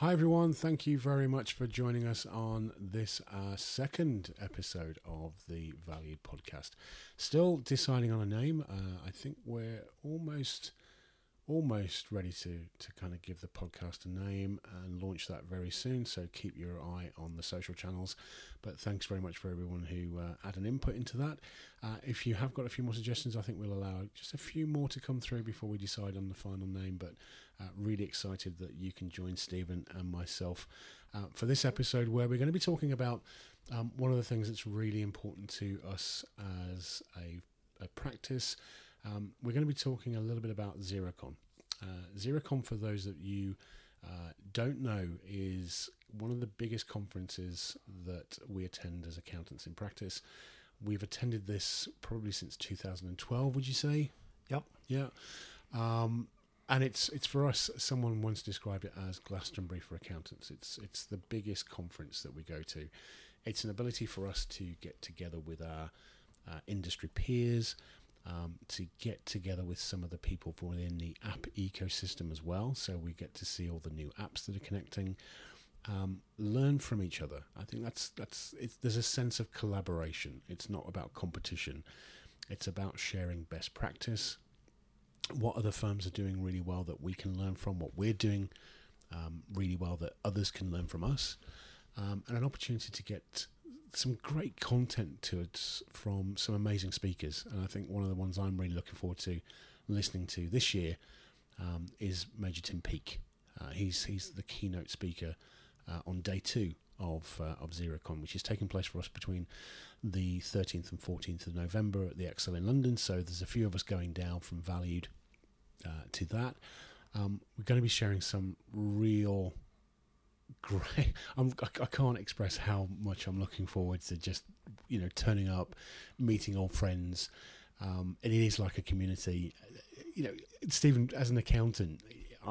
Hi everyone, thank you very much for joining us on this second episode of the Valued podcast. Still deciding on a name. I think we're almost ready to kind of give the podcast a name and launch that very soon, so keep your eye on the social channels. But thanks very much for everyone who had an input into that. If you have got a few more suggestions, I think we'll allow just a few more to come through before we decide on the final name, but really excited that you can join Stephen and myself for this episode, where we're going to be talking about one of the things that's really important to us as a practice. We're going to be talking a little bit about Xerocon. Xerocon, for those that you don't know, is one of the biggest conferences that we attend as accountants in practice. We've attended this probably since 2012, would you say? Yep. Yeah. And it's for us, someone once described it as Glastonbury for accountants. It's the biggest conference that we go to. It's an ability for us to get together with our industry peers, to get together with some of the people within the app ecosystem as well. So we get to see all the new apps that are connecting, learn from each other. I think there's a sense of collaboration. It's not about competition. It's about sharing best practice, what other firms are doing really well that we can learn from, what we're doing really well that others can learn from us, and an opportunity to get some great content to it from some amazing speakers. And I think one of the ones I'm really looking forward to listening to this year is Major Tim Peake. He's the keynote speaker on day two of Xerocon, which is taking place for us between the 13th and 14th of November at the Excel in London. So there's a few of us going down from Valued to that. We're going to be sharing some real great. I can't express how much I'm looking forward to just, you know, turning up, meeting old friends. And it is like a community. You know, Stephen, as an accountant,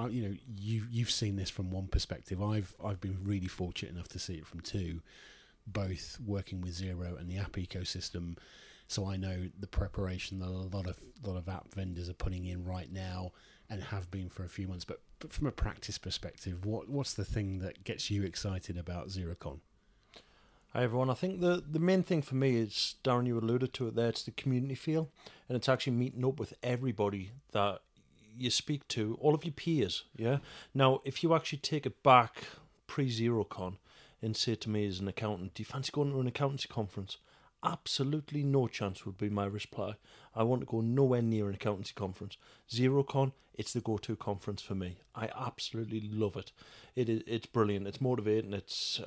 you've seen this from one perspective. I've been really fortunate enough to see it from two, both working with Xero and the app ecosystem. So I know the preparation that a lot of app vendors are putting in right now and have been for a few months. But from a practice perspective, what's the thing that gets you excited about Xerocon? Hi everyone. I think the main thing for me is, Darren, you alluded to it there, it's the community feel, and it's actually meeting up with everybody that you speak to, all of your peers. Yeah. Now, if you actually take it back pre-Xerocon and say to me as an accountant, do you fancy going to an accountancy conference? Absolutely no chance would be my reply. I want to go nowhere near an accountancy conference. Xerocon, it's the go-to conference for me. I absolutely love it. It's brilliant. It's motivating. It's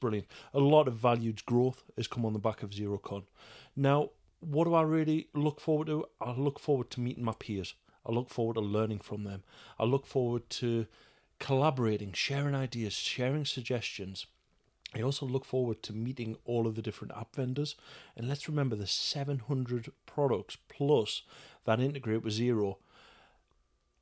brilliant. A lot of valued growth has come on the back of Xerocon. Now, what do I really look forward to? I look forward to meeting my peers. I look forward to learning from them. I look forward to collaborating, sharing ideas, sharing suggestions. I also look forward to meeting all of the different app vendors. And let's remember the 700 products plus that integrate with Xero.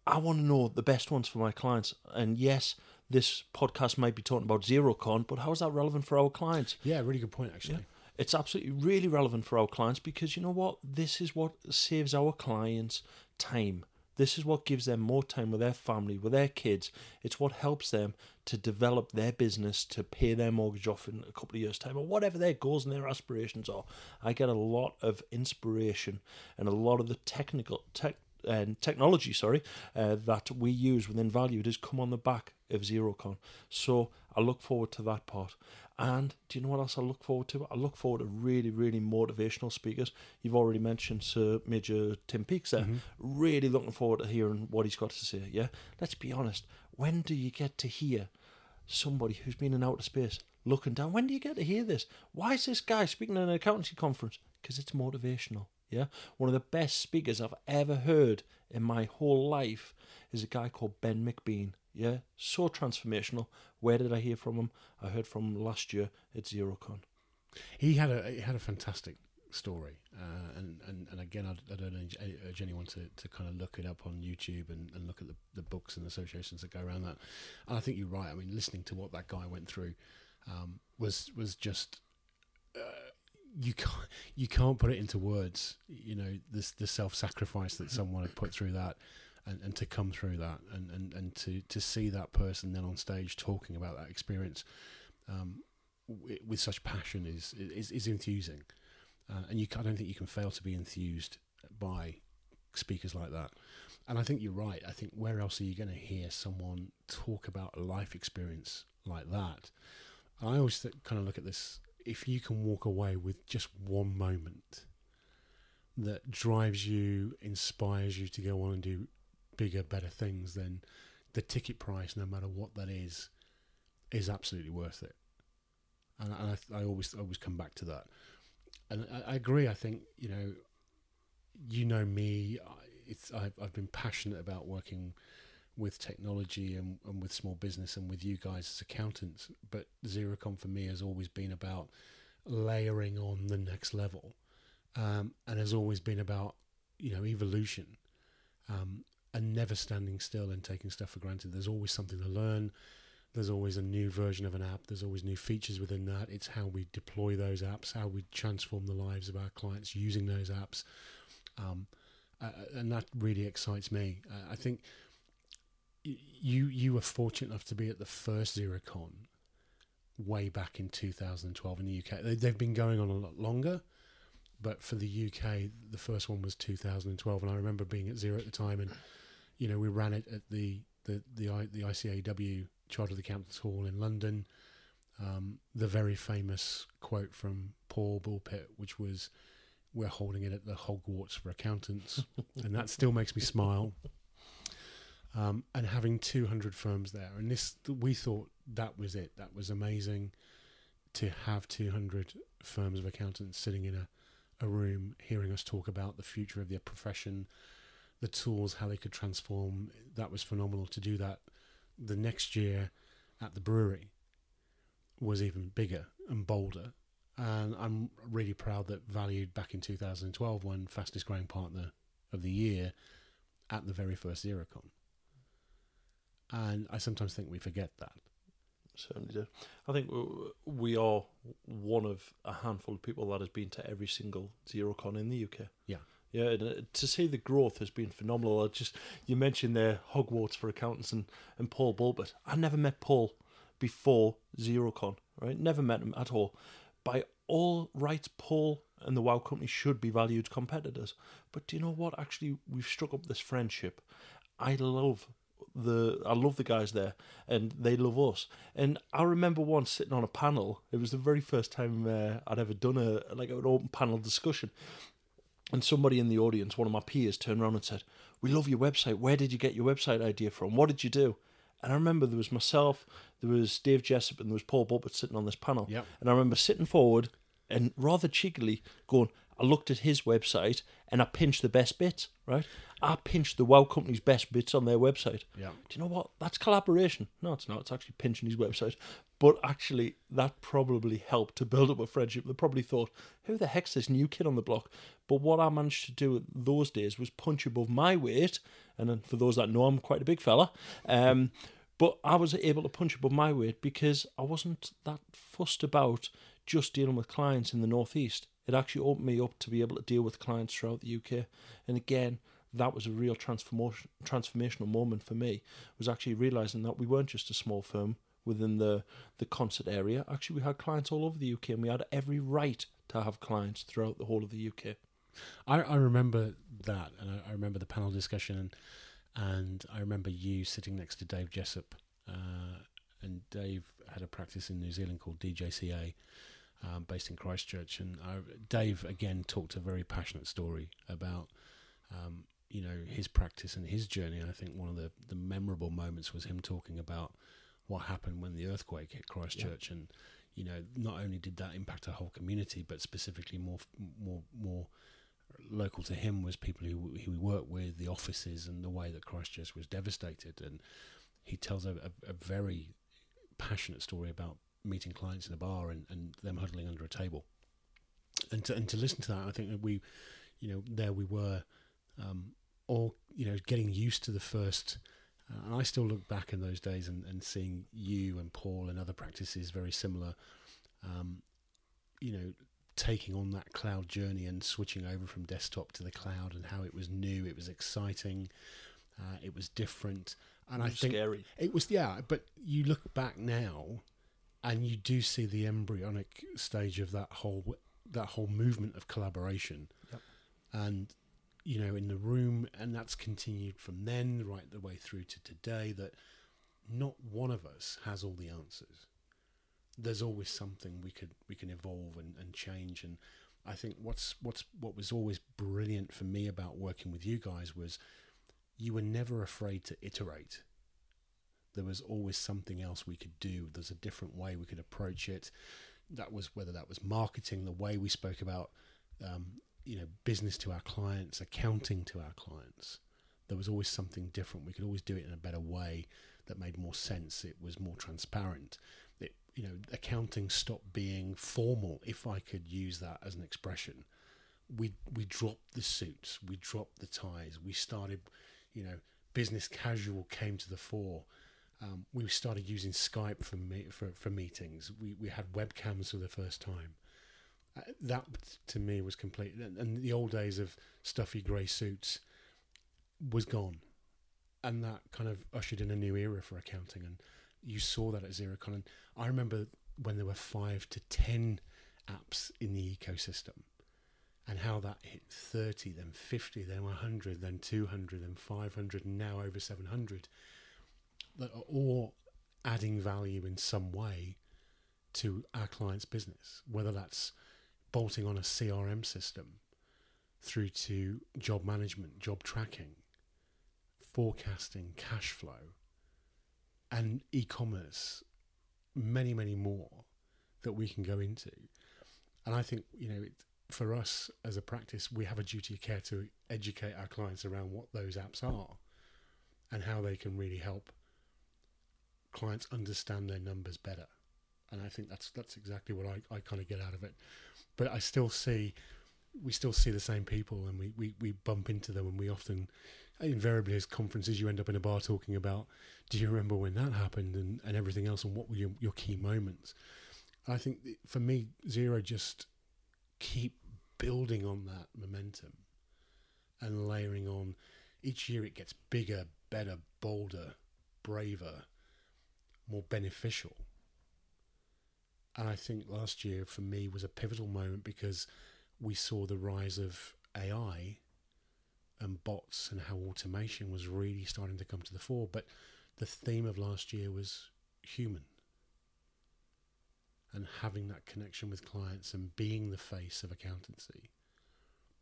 I want to know the best ones for my clients. And yes, this podcast might be talking about Xerocon, but how is that relevant for our clients? Yeah, really good point, actually. Yeah. It's absolutely really relevant for our clients because you know what? This is what saves our clients time. This is what gives them more time with their family, with their kids. It's what helps them to develop their business, to pay their mortgage off in a couple of years' time, or whatever their goals and their aspirations are. I get a lot of inspiration and a lot of the technology that we use within Valued has come on the back of Xerocon. So I look forward to that part. And do you know what else I look forward to? I look forward to really, really motivational speakers. You've already mentioned Sir Major Tim Peake there. Mm-hmm. Really looking forward to hearing what he's got to say, yeah? Let's be honest. When do you get to hear somebody who's been in outer space looking down? When do you get to hear this? Why is this guy speaking at an accountancy conference? Because it's motivational, yeah? One of the best speakers I've ever heard in my whole life is a guy called Ben McBean. Yeah, so transformational. Where did I hear from him? I heard from him last year at Xerocon. He had a fantastic story, and again, I don't urge anyone to kind of look it up on YouTube and look at the books and associations that go around that. And I think you're right. I mean, listening to what that guy went through was just you can't put it into words. You know, the self-sacrifice that someone had put through that. and to come through that and to see that person then on stage talking about that experience with such passion is enthusing. And I don't think you can fail to be enthused by speakers like that. And I think you're right. I think where else are you going to hear someone talk about a life experience like that? And I always kind of look at this, if you can walk away with just one moment that drives you, inspires you to go on and do bigger, better things, then the ticket price, no matter what that is absolutely worth it. And I always come back to that. And I agree. I think, you know me, I've been passionate about working with technology and with small business and with you guys as accountants, but Xerocon for me has always been about layering on the next level, and has always been about, evolution, and never standing still and taking stuff for granted. There's always something to learn. There's always a new version of an app. There's always new features within that. It's how we deploy those apps, how we transform the lives of our clients using those apps. And that really excites me. I think you were fortunate enough to be at the first Xerocon way back in 2012 in the UK. They've been going on a lot longer, but for the UK, the first one was 2012. And I remember being at Xero at the time, and, we ran it at the ICAW Chartered Accountants Hall in London. The very famous quote from Paul Bullpitt, which was, "We're holding it at the Hogwarts for accountants," and that still makes me smile. And having 200 firms there, and we thought that was it. That was amazing to have 200 firms of accountants sitting in a room, hearing us talk about the future of their profession, the tools, how they could transform. That was phenomenal to do that. The next year at the brewery was even bigger and bolder, and I'm really proud that Valued back in 2012 won Fastest Growing Partner of the Year at the very first Xerocon. And I sometimes think we forget that. Certainly do. I think we are one of a handful of people that has been to every single Xerocon in the UK. Yeah. Yeah, and to see the growth has been phenomenal. You mentioned there Hogwarts for accountants and Paul Bullpitt. I never met Paul before Xerocon, right? Never met him at all. By all rights, Paul and the WOW Company should be valued competitors. But do you know what? Actually, we've struck up this friendship. I love the guys there, and they love us. And I remember once sitting on a panel. It was the very first time I'd ever done an open panel discussion. And somebody in the audience, one of my peers, turned around and said, "We love your website. Where did you get your website idea from? What did you do?" And I remember there was myself, there was Dave Jessup, and there was Paul Bullpitt sitting on this panel. Yep. And I remember sitting forward and rather cheekily going, I looked at his website and I pinched the best bits, right? I pinched the WOW Company's best bits on their website. Yep. Do you know what? That's collaboration. No, it's not. It's actually pinching his website. But actually, that probably helped to build up a friendship. They probably thought, who the heck's this new kid on the block? But what I managed to do those days was punch above my weight. And then for those that know, I'm quite a big fella. But I was able to punch above my weight because I wasn't that fussed about just dealing with clients in the Northeast. It actually opened me up to be able to deal with clients throughout the UK. And again, that was a real transformational moment for me, was actually realising that we weren't just a small firm within the concert area. Actually, we had clients all over the UK, and we had every right to have clients throughout the whole of the UK. I remember that, and I remember the panel discussion, and I remember you sitting next to Dave Jessup, and Dave had a practice in New Zealand called DJCA, based in Christchurch, and Dave again talked a very passionate story about his practice and his journey. And I think one of the memorable moments was him talking about what happened when the earthquake hit Christchurch. Yeah. And not only did that impact a whole community, but specifically more local to him was people who he worked with, the offices, and the way that Christchurch was devastated. And he tells a very passionate story about meeting clients in a bar and them huddling under a table. And to listen to that, I think that we, there we were, all, getting used to the first. And I still look back in those days and seeing you and Paul and other practices very similar, taking on that cloud journey and switching over from desktop to the cloud, and how it was new, it was exciting. It was different. And I think scary. It was, yeah, but you look back now and you do see the embryonic stage of that whole movement of collaboration. Yep. And, you know, in the room, and that's continued from then right the way through to today, that not one of us has all the answers. There's always something we can evolve and change. And I think what was always brilliant for me about working with you guys was you were never afraid to iterate. There was always something else we could do. There's a different way we could approach it. That was whether that was marketing, the way we spoke about business to our clients, accounting to our clients. There was always something different. We could always do it in a better way that made more sense. It was more transparent. Accounting stopped being formal, if I could use that as an expression. We dropped the suits, we dropped the ties, we started, business casual came to the fore. We started using Skype for meetings. We had webcams for the first time. That to me was complete, and the old days of stuffy grey suits was gone, and that kind of ushered in a new era for accounting. And you saw that at Xerocon. And I remember when there were 5 to 10 apps in the ecosystem, and how that hit 30, then 50, then 100, then 200, then 500, and now over 700. That are all adding value in some way to our client's business, whether that's bolting on a CRM system through to job management, job tracking, forecasting, cash flow, and e-commerce, many, many more that we can go into. And I think, for us as a practice, we have a duty of care to educate our clients around what those apps are and how they can really help clients understand their numbers better. And I think that's exactly what I kind of get out of it. But I still see, we still see the same people, and we bump into them, and we often, invariably as conferences, you end up in a bar talking about, do you remember when that happened and everything else, and what were your key moments? And I think for me, Xero just keep building on that momentum and layering on. Each year it gets bigger, better, bolder, braver, more beneficial. And I think last year for me was a pivotal moment because we saw the rise of AI and bots and how automation was really starting to come to the fore. But the theme of last year was human, and having that connection with clients and being the face of accountancy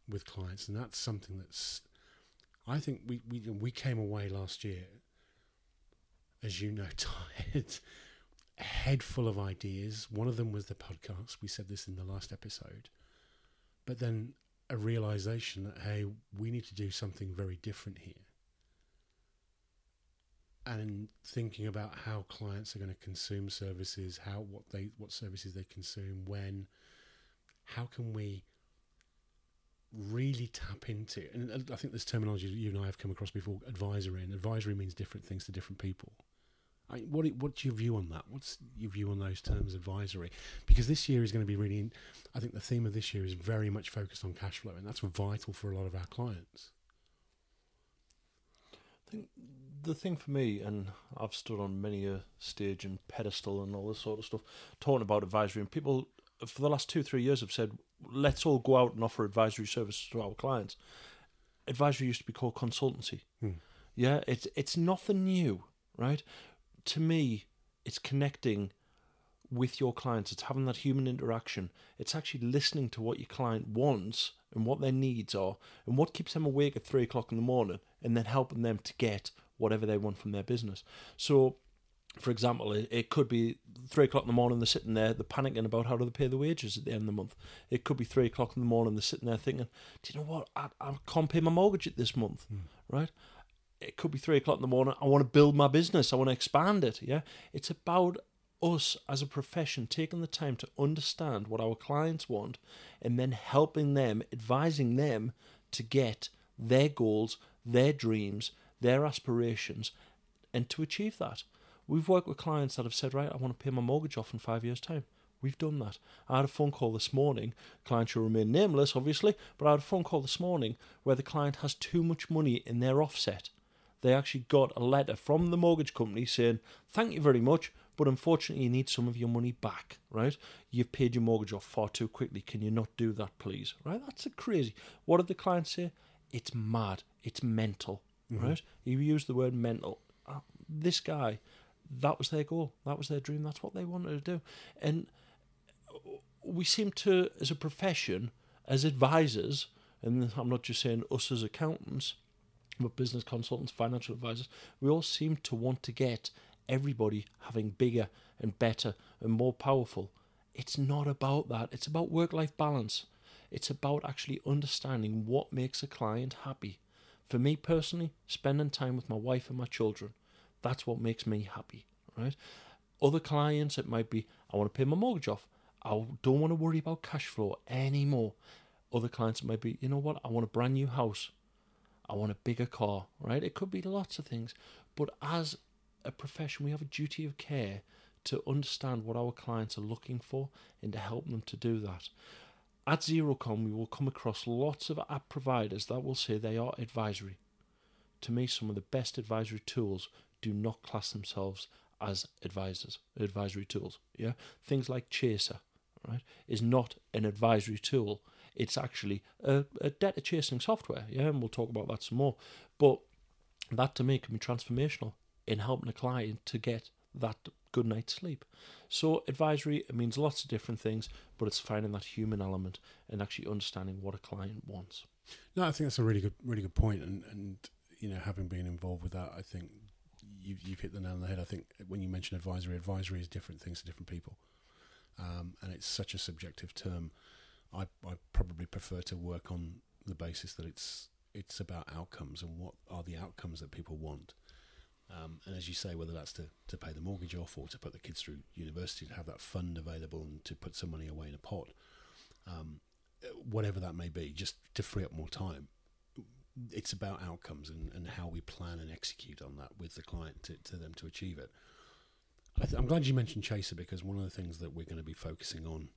with clients. And that's something that's, I think we came away last year, as you know, tired, head full of ideas. One of them was the podcast. We said this in the last episode. But then a realization that, hey, we need to do something very different here. And thinking about how clients are going to consume services, what services they consume, when, how can we really tap into, and I think this terminology you and I have come across before, advisory, and advisory means different things to different people. What's your view on that? What's your view on those terms, advisory? Because this year is going to be really, I think the theme of this year is very much focused on cash flow, and that's vital for a lot of our clients. I think the thing for me, and I've stood on many a stage and pedestal and all this sort of stuff, talking about advisory, and people for the last 2-3 years have said, let's all go out and offer advisory services to our clients. Advisory used to be called consultancy. Yeah, it's nothing new, right? To me, it's connecting with your clients. It's having that human interaction. It's actually listening to what your client wants and what their needs are and what keeps them awake at 3:00 in the morning, and then helping them to get whatever they want from their business. So, for example, it could be 3:00 in the morning, they're sitting there, they're panicking about how do they pay the wages at the end of the month. It could be 3:00 in the morning, they're sitting there thinking, do you know what, I can't pay my mortgage at this month, right? It could be 3:00 in the morning, I want to build my business, I want to expand it, yeah? It's about us as a profession taking the time to understand what our clients want and then helping them, advising them to get their goals, their dreams, their aspirations, and to achieve that. We've worked with clients that have said, right, I want to pay my mortgage off in 5 years' time. We've done that. I had a phone call this morning. Client should remain nameless, obviously, but I had a phone call this morning where the client has too much money in their offset. they actually got a letter from the mortgage company saying, thank you very much, but unfortunately you need some of your money back, right? You've paid your mortgage off far too quickly. Can you not do that, please? Right? That's crazy. What did the client say? It's mad. It's mental, mm-hmm. right? He used the word mental. This guy, that was their goal. That was their dream. That's what they wanted to do. And we seem to, as a profession, as advisors, and I'm not just saying us as accountants, but business consultants, financial advisors, we all seem to want to get everybody having bigger and better and more powerful. It's not about that. It's about work-life balance. It's about actually understanding what makes a client happy. For me personally, spending time with my wife and my children, that's what makes me happy, right? Other clients, it might be, I want to pay my mortgage off. I don't want to worry about cash flow anymore. Other clients might be, you know what, I want a brand new house. I want a bigger car, right? It could be lots of things. But as a profession, we have a duty of care to understand what our clients are looking for and to help them to do that. At Xerocon, we will come across lots of app providers that will say they are advisory. To me, some of the best advisory tools do not class themselves as advisory tools. Yeah, things like Chaser, right, is not an advisory tool. It's actually a data chasing software. Yeah, and we'll talk about that some more. But that to me can be transformational in helping a client to get that good night's sleep. So advisory, it means lots of different things, but it's finding that human element and actually understanding what a client wants. No, I think that's a really good point. And you know, having been involved with that, I think you've hit the nail on the head. I think when you mention advisory is different things to different people. And it's such a subjective term. I probably prefer to work on the basis that it's about outcomes and what are the outcomes that people want. And as you say, whether that's to pay the mortgage off or to put the kids through university, to have that fund available and to put some money away in a pot, whatever that may be, just to free up more time. It's about outcomes and how we plan and execute on that with the client to them to achieve it. I'm glad you mentioned Chaser, because one of the things that we're going to be focusing on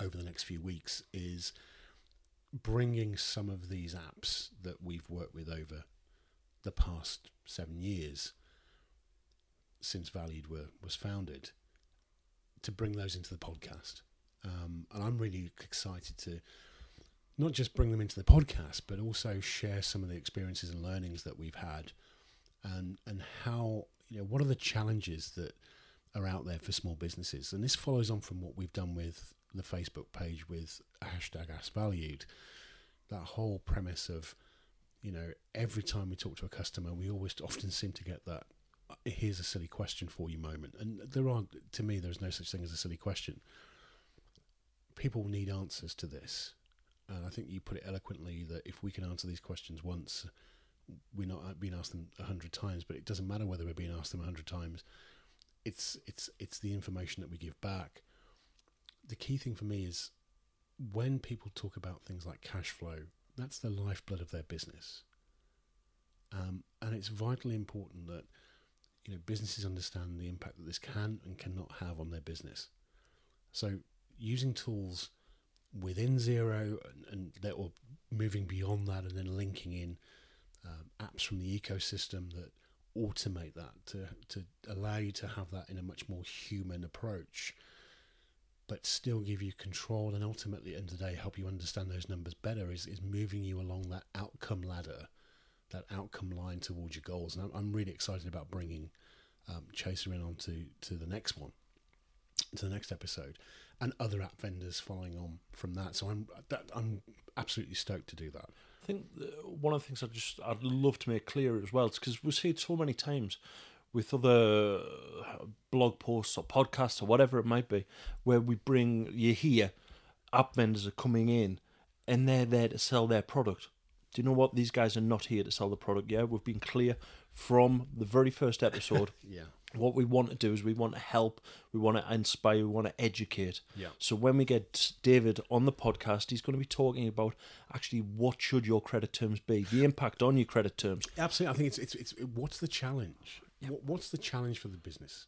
over the next few weeks is bringing some of these apps that we've worked with over the past 7 years since Valued was founded, to bring those into the podcast. And I'm really excited to not just bring them into the podcast, but also share some of the experiences and learnings that we've had, and how, you know, what are the challenges that are out there for small businesses. And this follows on from what we've done with the Facebook page with #AskValued, that whole premise of, you know, every time we talk to a customer, we always often seem to get that "here's a silly question for you" moment. And to me, there's no such thing as a silly question. People need answers to this. And I think you put it eloquently that if we can answer these questions once, we're not being asked them 100 times, but it doesn't matter whether we're being asked them 100 times. It's the information that we give back. The key thing for me is when people talk about things like cash flow, that's the lifeblood of their business. And it's vitally important that, you know, businesses understand the impact that this can and cannot have on their business. So using tools within Xero or moving beyond that and then linking in apps from the ecosystem that automate that to allow you to have that in a much more human approach, but still give you control and ultimately at the end of the day help you understand those numbers better is moving you along that outcome ladder, that outcome line towards your goals. And I'm really excited about bringing Chaser in on to the next one, to the next episode, and other app vendors following on from that. So I'm absolutely stoked to do that. I think one of the things I'd love to make clear as well is, because we see it so many times with other blog posts or podcasts or whatever it might be, where you hear app vendors are coming in and they're there to sell their product. Do you know what? These guys are not here to sell the product. Yeah, we've been clear from the very first episode. Yeah. What we want to do is we want to help, we want to inspire, we want to educate. Yeah. So when we get David on the podcast, he's going to be talking about actually what should your credit terms be, the impact on your credit terms. Absolutely. I think it's what's the challenge? Yeah. What's the challenge for the business?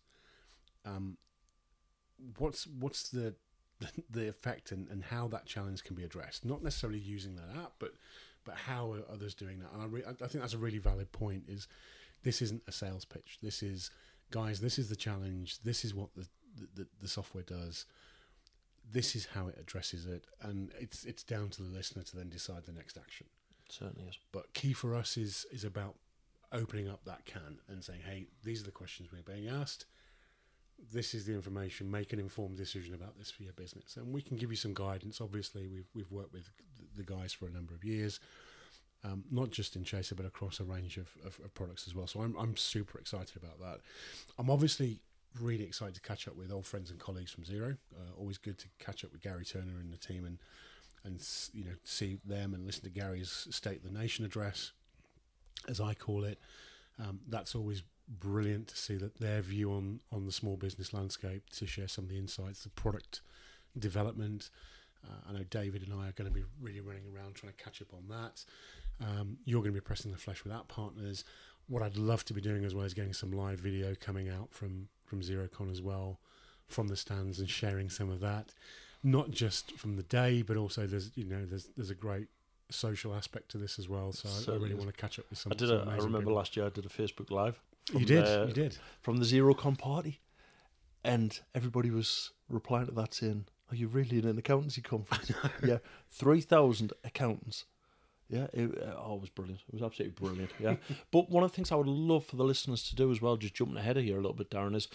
What's the effect and how that challenge can be addressed? Not necessarily using that app, but but how are others doing that? And I think that's a really valid point, is this isn't a sales pitch. This is, guys, this is the challenge. This is what the software does. This is how it addresses it. And it's down to the listener to then decide the next action. It certainly is. But key for us is about opening up that can and saying, hey, these are the questions we're being asked. This is the information. Make an informed decision about this for your business. And we can give you some guidance. Obviously, we've worked with the guys for a number of years, not just in Chaser, but across a range of products as well. So I'm super excited about that. I'm obviously really excited to catch up with old friends and colleagues from Xero. Always good to catch up with Gary Turner and the team and you know, see them and listen to Gary's State of the Nation address, as I call it. That's always brilliant to see that their view on the small business landscape, to share some of the insights, the product development. I know David and I are going to be really running around trying to catch up on that. You're going to be pressing the flesh with our partners. What I'd love to be doing as well is getting some live video coming out from Xerocon as well, from the stands, and sharing some of that, not just from the day, but also there's a great social aspect to this as well. So I really want to catch up with some. I remember people. Last year I did a Facebook Live. You did from the Xerocon party, and everybody was replying to that saying, "Are you really in an accountancy conference?" Yeah, 3,000 accountants. Yeah, it was brilliant. It was absolutely brilliant. Yeah, but one of the things I would love for the listeners to do as well, just jumping ahead of here a little bit, Darren, is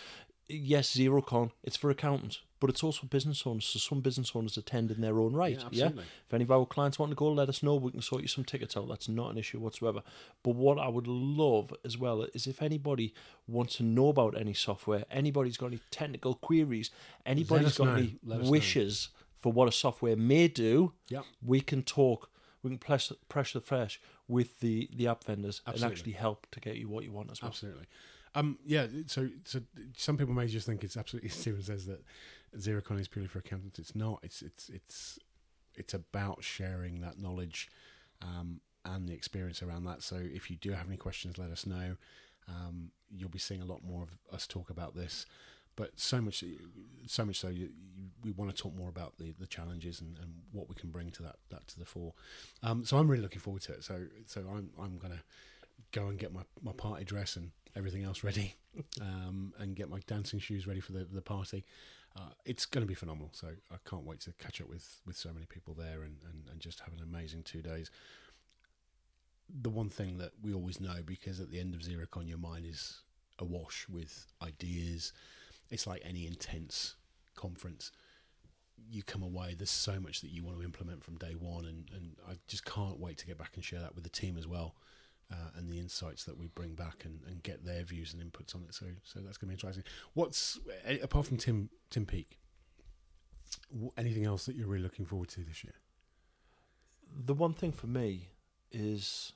yes, Xerocon, it's for accountants, but it's also business owners. So some business owners attend in their own right. Yeah, absolutely. Yeah? If any of our clients want to go, let us know. We can sort you some tickets out. That's not an issue whatsoever. But what I would love as well is if anybody wants to know about any software, anybody's got any technical queries, anybody's got any wishes for what a software may do, yep. We can talk. We can pressure the flesh with the app vendors. Absolutely. And actually help to get you what you want as well. Absolutely. Yeah, so some people may just think it's absolutely, Steven says that Xerocon is purely for accountants. It's not. It's about sharing that knowledge and the experience around that. So if you do have any questions, let us know. You'll be seeing a lot more of us talk about this. But so much so, we want to talk more about the challenges and what we can bring to that to the fore. So I'm really looking forward to it. So I'm going to go and get my party dress and everything else ready, and get my dancing shoes ready for the party. It's going to be phenomenal. So I can't wait to catch up with so many people there and just have an amazing 2 days. The one thing that we always know, because at the end of Xerocon, your mind is awash with ideas. It's like any intense conference. You come away, there's so much that you want to implement from day one, and I just can't wait to get back and share that with the team as well, and the insights that we bring back and get their views and inputs on it. So that's going to be interesting. What's, apart from Tim Peake, anything else that you're really looking forward to this year? The one thing for me is...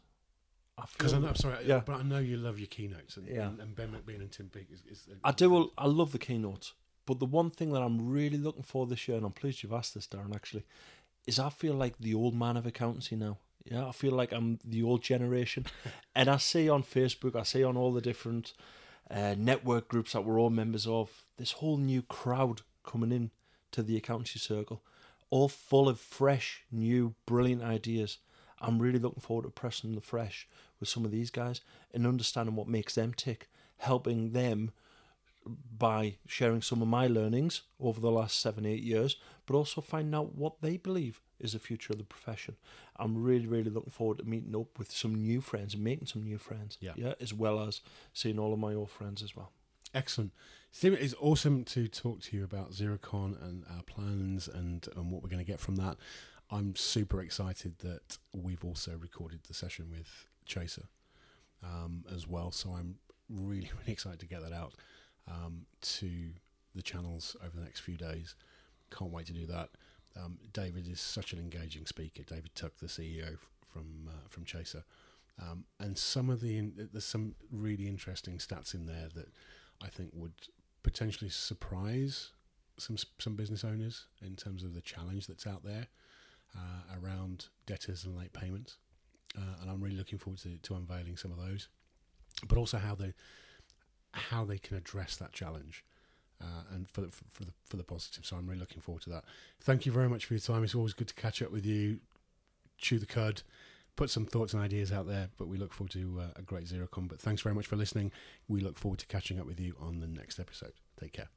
Because I'm sorry, yeah. But I know you love your keynotes, and Ben McBean and Tim Peake is I do. Well, I love the keynotes, but the one thing that I'm really looking for this year, and I'm pleased you've asked this, Darren, actually, is I feel like the old man of accountancy now. Yeah, I feel like I'm the old generation, and I see on Facebook, I see on all the different network groups that we're all members of, this whole new crowd coming in to the accountancy circle, all full of fresh, new, brilliant ideas. I'm really looking forward to pressing the fresh with some of these guys and understanding what makes them tick, helping them by sharing some of my learnings over the last 7-8 years, but also finding out what they believe is the future of the profession. I'm really, really looking forward to meeting up with some new friends and making some new friends, yeah, as well as seeing all of my old friends as well. Excellent. Stephen, it's awesome to talk to you about Xerocon and our plans and what we're going to get from that. I'm super excited that we've also recorded the session with Chaser as well. So I'm really, really excited to get that out to the channels over the next few days. Can't wait to do that. David is such an engaging speaker. David Tuck, the CEO from Chaser. And there's some really interesting stats in there that I think would potentially surprise some business owners in terms of the challenge that's out there. Around debtors and late payments, and I'm really looking forward to unveiling some of those, but also how they can address that challenge, and for the positive. So I'm really looking forward to that. Thank you very much for your time. It's always good to catch up with you. Chew the cud, put some thoughts and ideas out there, but we look forward to a great Xerocon. But thanks very much for listening. We look forward to catching up with you on the next episode. Take care.